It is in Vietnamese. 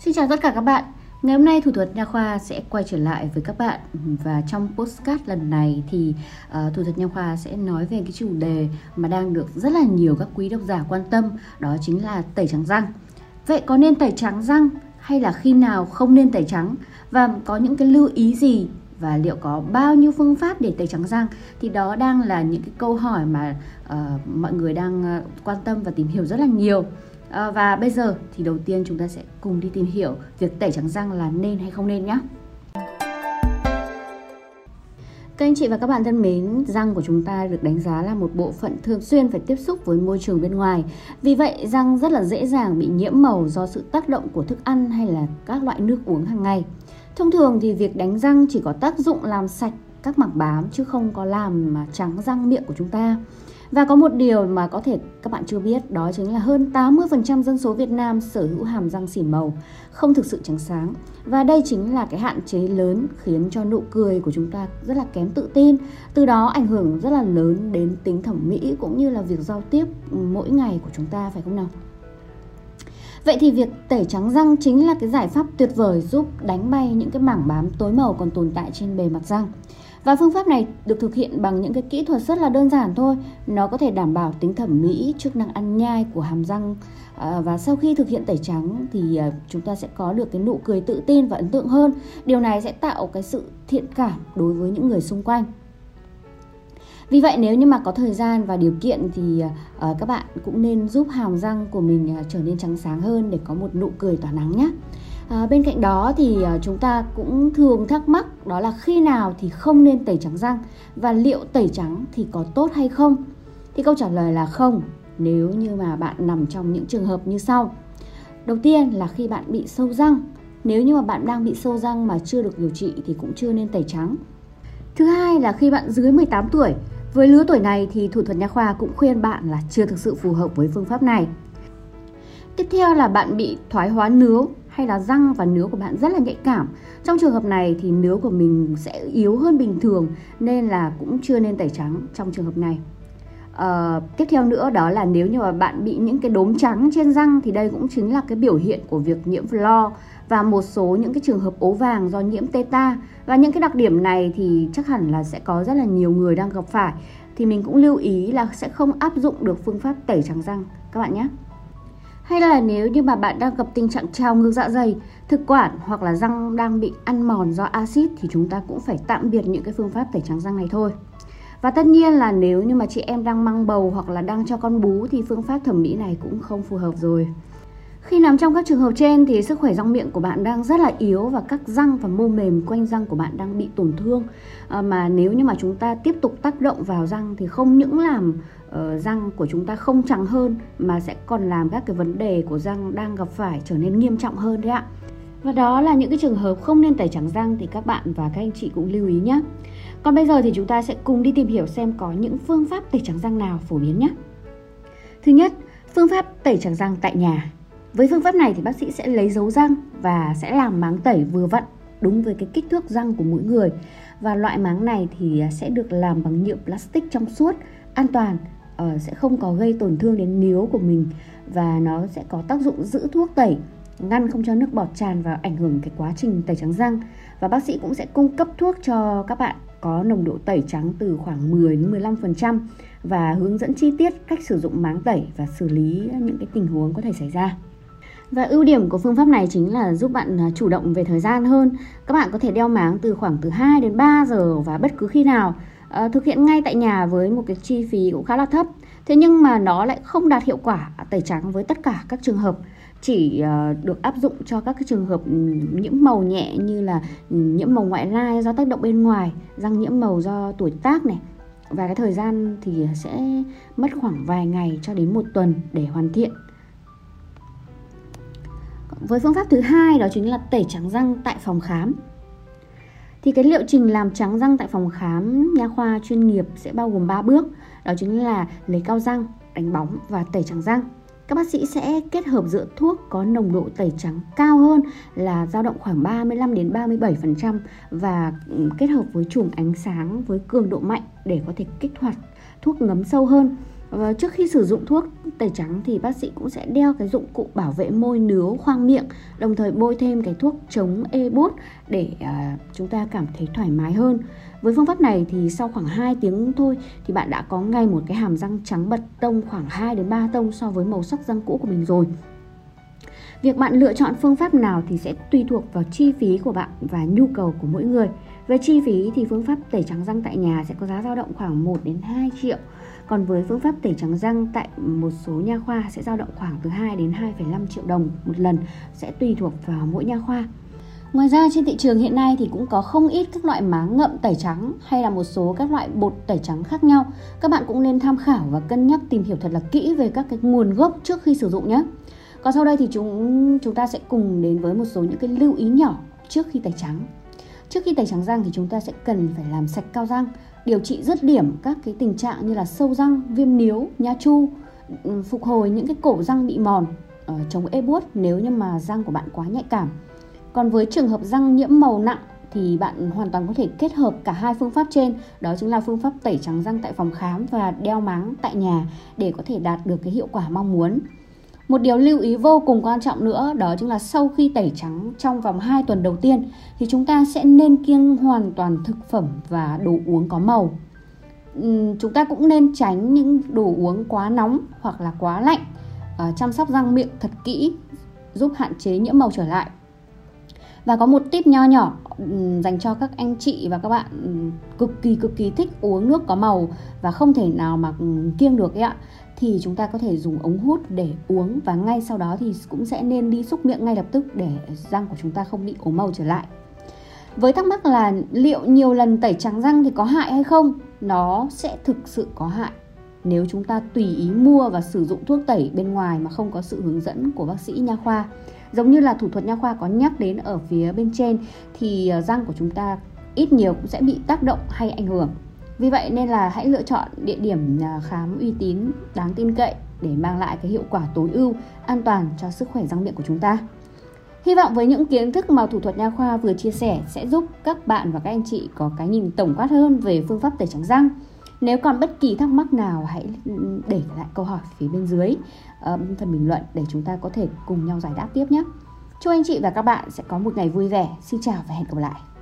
Xin chào tất cả các bạn. Ngày hôm nay Thủ thuật Nha khoa sẽ quay trở lại với các bạn, và trong podcast lần này thì Thủ thuật Nha khoa sẽ nói về cái chủ đề mà đang được rất là nhiều các quý độc giả quan tâm, đó chính là tẩy trắng răng. Vậy có nên tẩy trắng răng hay là khi nào không nên tẩy trắng, và có những cái lưu ý gì, và liệu có bao nhiêu phương pháp để tẩy trắng răng? Thì đó đang là những cái câu hỏi mà mọi người đang quan tâm và tìm hiểu rất là nhiều. Và bây giờ thì đầu tiên chúng ta sẽ cùng đi tìm hiểu việc tẩy trắng răng là nên hay không nên nhé. Các anh chị và các bạn thân mến, răng của chúng ta được đánh giá là một bộ phận thường xuyên phải tiếp xúc với môi trường bên ngoài. Vì vậy, răng rất là dễ dàng bị nhiễm màu do sự tác động của thức ăn hay là các loại nước uống hàng ngày. Thông thường thì việc đánh răng chỉ có tác dụng làm sạch các mảng bám chứ không có làm trắng răng miệng của chúng ta. Và có một điều mà có thể các bạn chưa biết, đó chính là hơn 80% dân số Việt Nam sở hữu hàm răng xỉn màu, không thực sự trắng sáng. Và đây chính là cái hạn chế lớn khiến cho nụ cười của chúng ta rất là kém tự tin, từ đó ảnh hưởng rất là lớn đến tính thẩm mỹ cũng như là việc giao tiếp mỗi ngày của chúng ta, phải không nào? Vậy thì việc tẩy trắng răng chính là cái giải pháp tuyệt vời giúp đánh bay những cái mảng bám tối màu còn tồn tại trên bề mặt răng. Và phương pháp này được thực hiện bằng những cái kỹ thuật rất là đơn giản thôi. Nó có thể đảm bảo tính thẩm mỹ, chức năng ăn nhai của hàm răng. Và sau khi thực hiện tẩy trắng thì chúng ta sẽ có được cái nụ cười tự tin và ấn tượng hơn. Điều này sẽ tạo cái sự thiện cảm đối với những người xung quanh. Vì vậy, nếu như mà có thời gian và điều kiện thì các bạn cũng nên giúp hàm răng của mình trở nên trắng sáng hơn để có một nụ cười tỏa nắng nhé. Bên cạnh đó thì chúng ta cũng thường thắc mắc, đó là khi nào thì không nên tẩy trắng răng và liệu tẩy trắng thì có tốt hay không? Thì câu trả lời là không, nếu như mà bạn nằm trong những trường hợp như sau. Đầu tiên là khi bạn bị sâu răng. Nếu như mà bạn đang bị sâu răng mà chưa được điều trị thì cũng chưa nên tẩy trắng. Thứ hai là khi bạn dưới 18 tuổi. Với lứa tuổi này thì Thủ thuật Nha khoa cũng khuyên bạn là chưa thực sự phù hợp với phương pháp này. Tiếp theo là bạn bị thoái hóa nướu, hay là răng và nướu của bạn rất là nhạy cảm. Trong trường hợp này thì nướu của mình sẽ yếu hơn bình thường nên là cũng chưa nên tẩy trắng trong trường hợp này. Tiếp theo nữa, đó là nếu như mà bạn bị những cái đốm trắng trên răng thì đây cũng chính là cái biểu hiện của việc nhiễm flo và một số những cái trường hợp ố vàng do nhiễm teta. Và những cái đặc điểm này thì chắc hẳn là sẽ có rất là nhiều người đang gặp phải. Thì mình cũng lưu ý là sẽ không áp dụng được phương pháp tẩy trắng răng các bạn nhé. Hay là nếu như mà bạn đang gặp tình trạng trào ngược dạ dày, thực quản hoặc là răng đang bị ăn mòn do axit thì chúng ta cũng phải tạm biệt những cái phương pháp tẩy trắng răng này thôi. Và tất nhiên là nếu như mà chị em đang mang bầu hoặc là đang cho con bú thì phương pháp thẩm mỹ này cũng không phù hợp rồi. Khi nằm trong các trường hợp trên thì sức khỏe răng miệng của bạn đang rất là yếu và các răng và mô mềm quanh răng của bạn đang bị tổn thương. Mà nếu như mà chúng ta tiếp tục tác động vào răng thì không những làm răng của chúng ta không trắng hơn mà sẽ còn làm các cái vấn đề của răng đang gặp phải trở nên nghiêm trọng hơn đấy ạ. Và đó là những cái trường hợp không nên tẩy trắng răng thì các bạn và các anh chị cũng lưu ý nhé. Còn bây giờ thì chúng ta sẽ cùng đi tìm hiểu xem có những phương pháp tẩy trắng răng nào phổ biến nhé. Thứ nhất, phương pháp tẩy trắng răng tại nhà. Với phương pháp này thì bác sĩ sẽ lấy dấu răng và sẽ làm máng tẩy vừa vặn đúng với cái kích thước răng của mỗi người. Và loại máng này thì sẽ được làm bằng nhựa plastic trong suốt, an toàn, sẽ không có gây tổn thương đến nướu của mình và nó sẽ có tác dụng giữ thuốc tẩy, ngăn không cho nước bọt tràn vào ảnh hưởng cái quá trình tẩy trắng răng. Và bác sĩ cũng sẽ cung cấp thuốc cho các bạn có nồng độ tẩy trắng từ khoảng 10 đến 15% và hướng dẫn chi tiết cách sử dụng máng tẩy và xử lý những cái tình huống có thể xảy ra. Và ưu điểm của phương pháp này chính là giúp bạn chủ động về thời gian hơn. Các bạn có thể đeo máng từ 2 đến 3 giờ và bất cứ khi nào. Thực hiện ngay tại nhà với một cái chi phí cũng khá là thấp. Thế nhưng mà nó lại không đạt hiệu quả tẩy trắng với tất cả các trường hợp. Chỉ được áp dụng cho các cái trường hợp nhiễm màu nhẹ như là nhiễm màu ngoại lai do tác động bên ngoài, răng nhiễm màu do tuổi tác này. Và cái thời gian thì sẽ mất khoảng vài ngày cho đến một tuần để hoàn thiện. Với phương pháp thứ hai, đó chính là tẩy trắng răng tại phòng khám. Thì cái liệu trình làm trắng răng tại phòng khám nha khoa chuyên nghiệp sẽ bao gồm 3 bước. Đó chính là lấy cao răng, đánh bóng và tẩy trắng răng. Các bác sĩ sẽ kết hợp giữa thuốc có nồng độ tẩy trắng cao hơn là dao động khoảng 35 đến 37% và kết hợp với chùm ánh sáng với cường độ mạnh để có thể kích hoạt thuốc ngấm sâu hơn. Và trước khi sử dụng thuốc tẩy trắng thì bác sĩ cũng sẽ đeo cái dụng cụ bảo vệ môi, nướu, khoang miệng, đồng thời bôi thêm cái thuốc chống ê buốt để chúng ta cảm thấy thoải mái hơn. Với phương pháp này thì sau khoảng 2 tiếng thôi thì bạn đã có ngay một cái hàm răng trắng bật, tông khoảng 2 đến 3 tông so với màu sắc răng cũ của mình rồi. Việc bạn lựa chọn phương pháp nào thì sẽ tùy thuộc vào chi phí của bạn và nhu cầu của mỗi người. Về chi phí thì phương pháp tẩy trắng răng tại nhà sẽ có giá dao động khoảng 1 đến 2 triệu. Còn với phương pháp tẩy trắng răng tại một số nha khoa sẽ dao động khoảng từ 2 đến 2,5 triệu đồng một lần, sẽ tùy thuộc vào mỗi nha khoa. Ngoài ra trên thị trường hiện nay thì cũng có không ít các loại má ngậm tẩy trắng hay là một số các loại bột tẩy trắng khác nhau. Các bạn cũng nên tham khảo và cân nhắc tìm hiểu thật là kỹ về các cái nguồn gốc trước khi sử dụng nhé. Còn sau đây thì chúng ta sẽ cùng đến với một số những cái lưu ý nhỏ trước khi tẩy trắng. Trước khi tẩy trắng răng thì chúng ta sẽ cần phải làm sạch cao răng, điều trị dứt điểm các cái tình trạng như là sâu răng, viêm níu, nha chu, phục hồi những cái cổ răng bị mòn, chống ê buốt nếu như mà răng của bạn quá nhạy cảm. Còn với trường hợp răng nhiễm màu nặng thì bạn hoàn toàn có thể kết hợp cả hai phương pháp trên, đó chính là phương pháp tẩy trắng răng tại phòng khám và đeo máng tại nhà để có thể đạt được cái hiệu quả mong muốn. Một điều lưu ý vô cùng quan trọng nữa đó chính là sau khi tẩy trắng trong vòng 2 tuần đầu tiên thì chúng ta sẽ nên kiêng hoàn toàn thực phẩm và đồ uống có màu. Chúng ta cũng nên tránh những đồ uống quá nóng hoặc là quá lạnh, chăm sóc răng miệng thật kỹ giúp hạn chế nhiễm màu trở lại. Và có một tip nho nhỏ dành cho các anh chị và các bạn cực kỳ thích uống nước có màu và không thể nào mà kiêng được ấy ạ, thì chúng ta có thể dùng ống hút để uống và ngay sau đó thì cũng sẽ nên đi xúc miệng ngay lập tức để răng của chúng ta không bị ố màu trở lại. Với thắc mắc là liệu nhiều lần tẩy trắng răng thì có hại hay không? Nó sẽ thực sự có hại nếu chúng ta tùy ý mua và sử dụng thuốc tẩy bên ngoài mà không có sự hướng dẫn của bác sĩ nha khoa. Giống như là thủ thuật nha khoa có nhắc đến ở phía bên trên thì răng của chúng ta ít nhiều cũng sẽ bị tác động hay ảnh hưởng. Vì vậy nên là hãy lựa chọn địa điểm khám uy tín, đáng tin cậy để mang lại cái hiệu quả tối ưu, an toàn cho sức khỏe răng miệng của chúng ta. Hy vọng với những kiến thức mà thủ thuật nha khoa vừa chia sẻ sẽ giúp các bạn và các anh chị có cái nhìn tổng quát hơn về phương pháp tẩy trắng răng. Nếu còn bất kỳ thắc mắc nào hãy để lại câu hỏi phía bên dưới phần bình luận để chúng ta có thể cùng nhau giải đáp tiếp nhé. Chúc anh chị và các bạn sẽ có một ngày vui vẻ. Xin chào và hẹn gặp lại.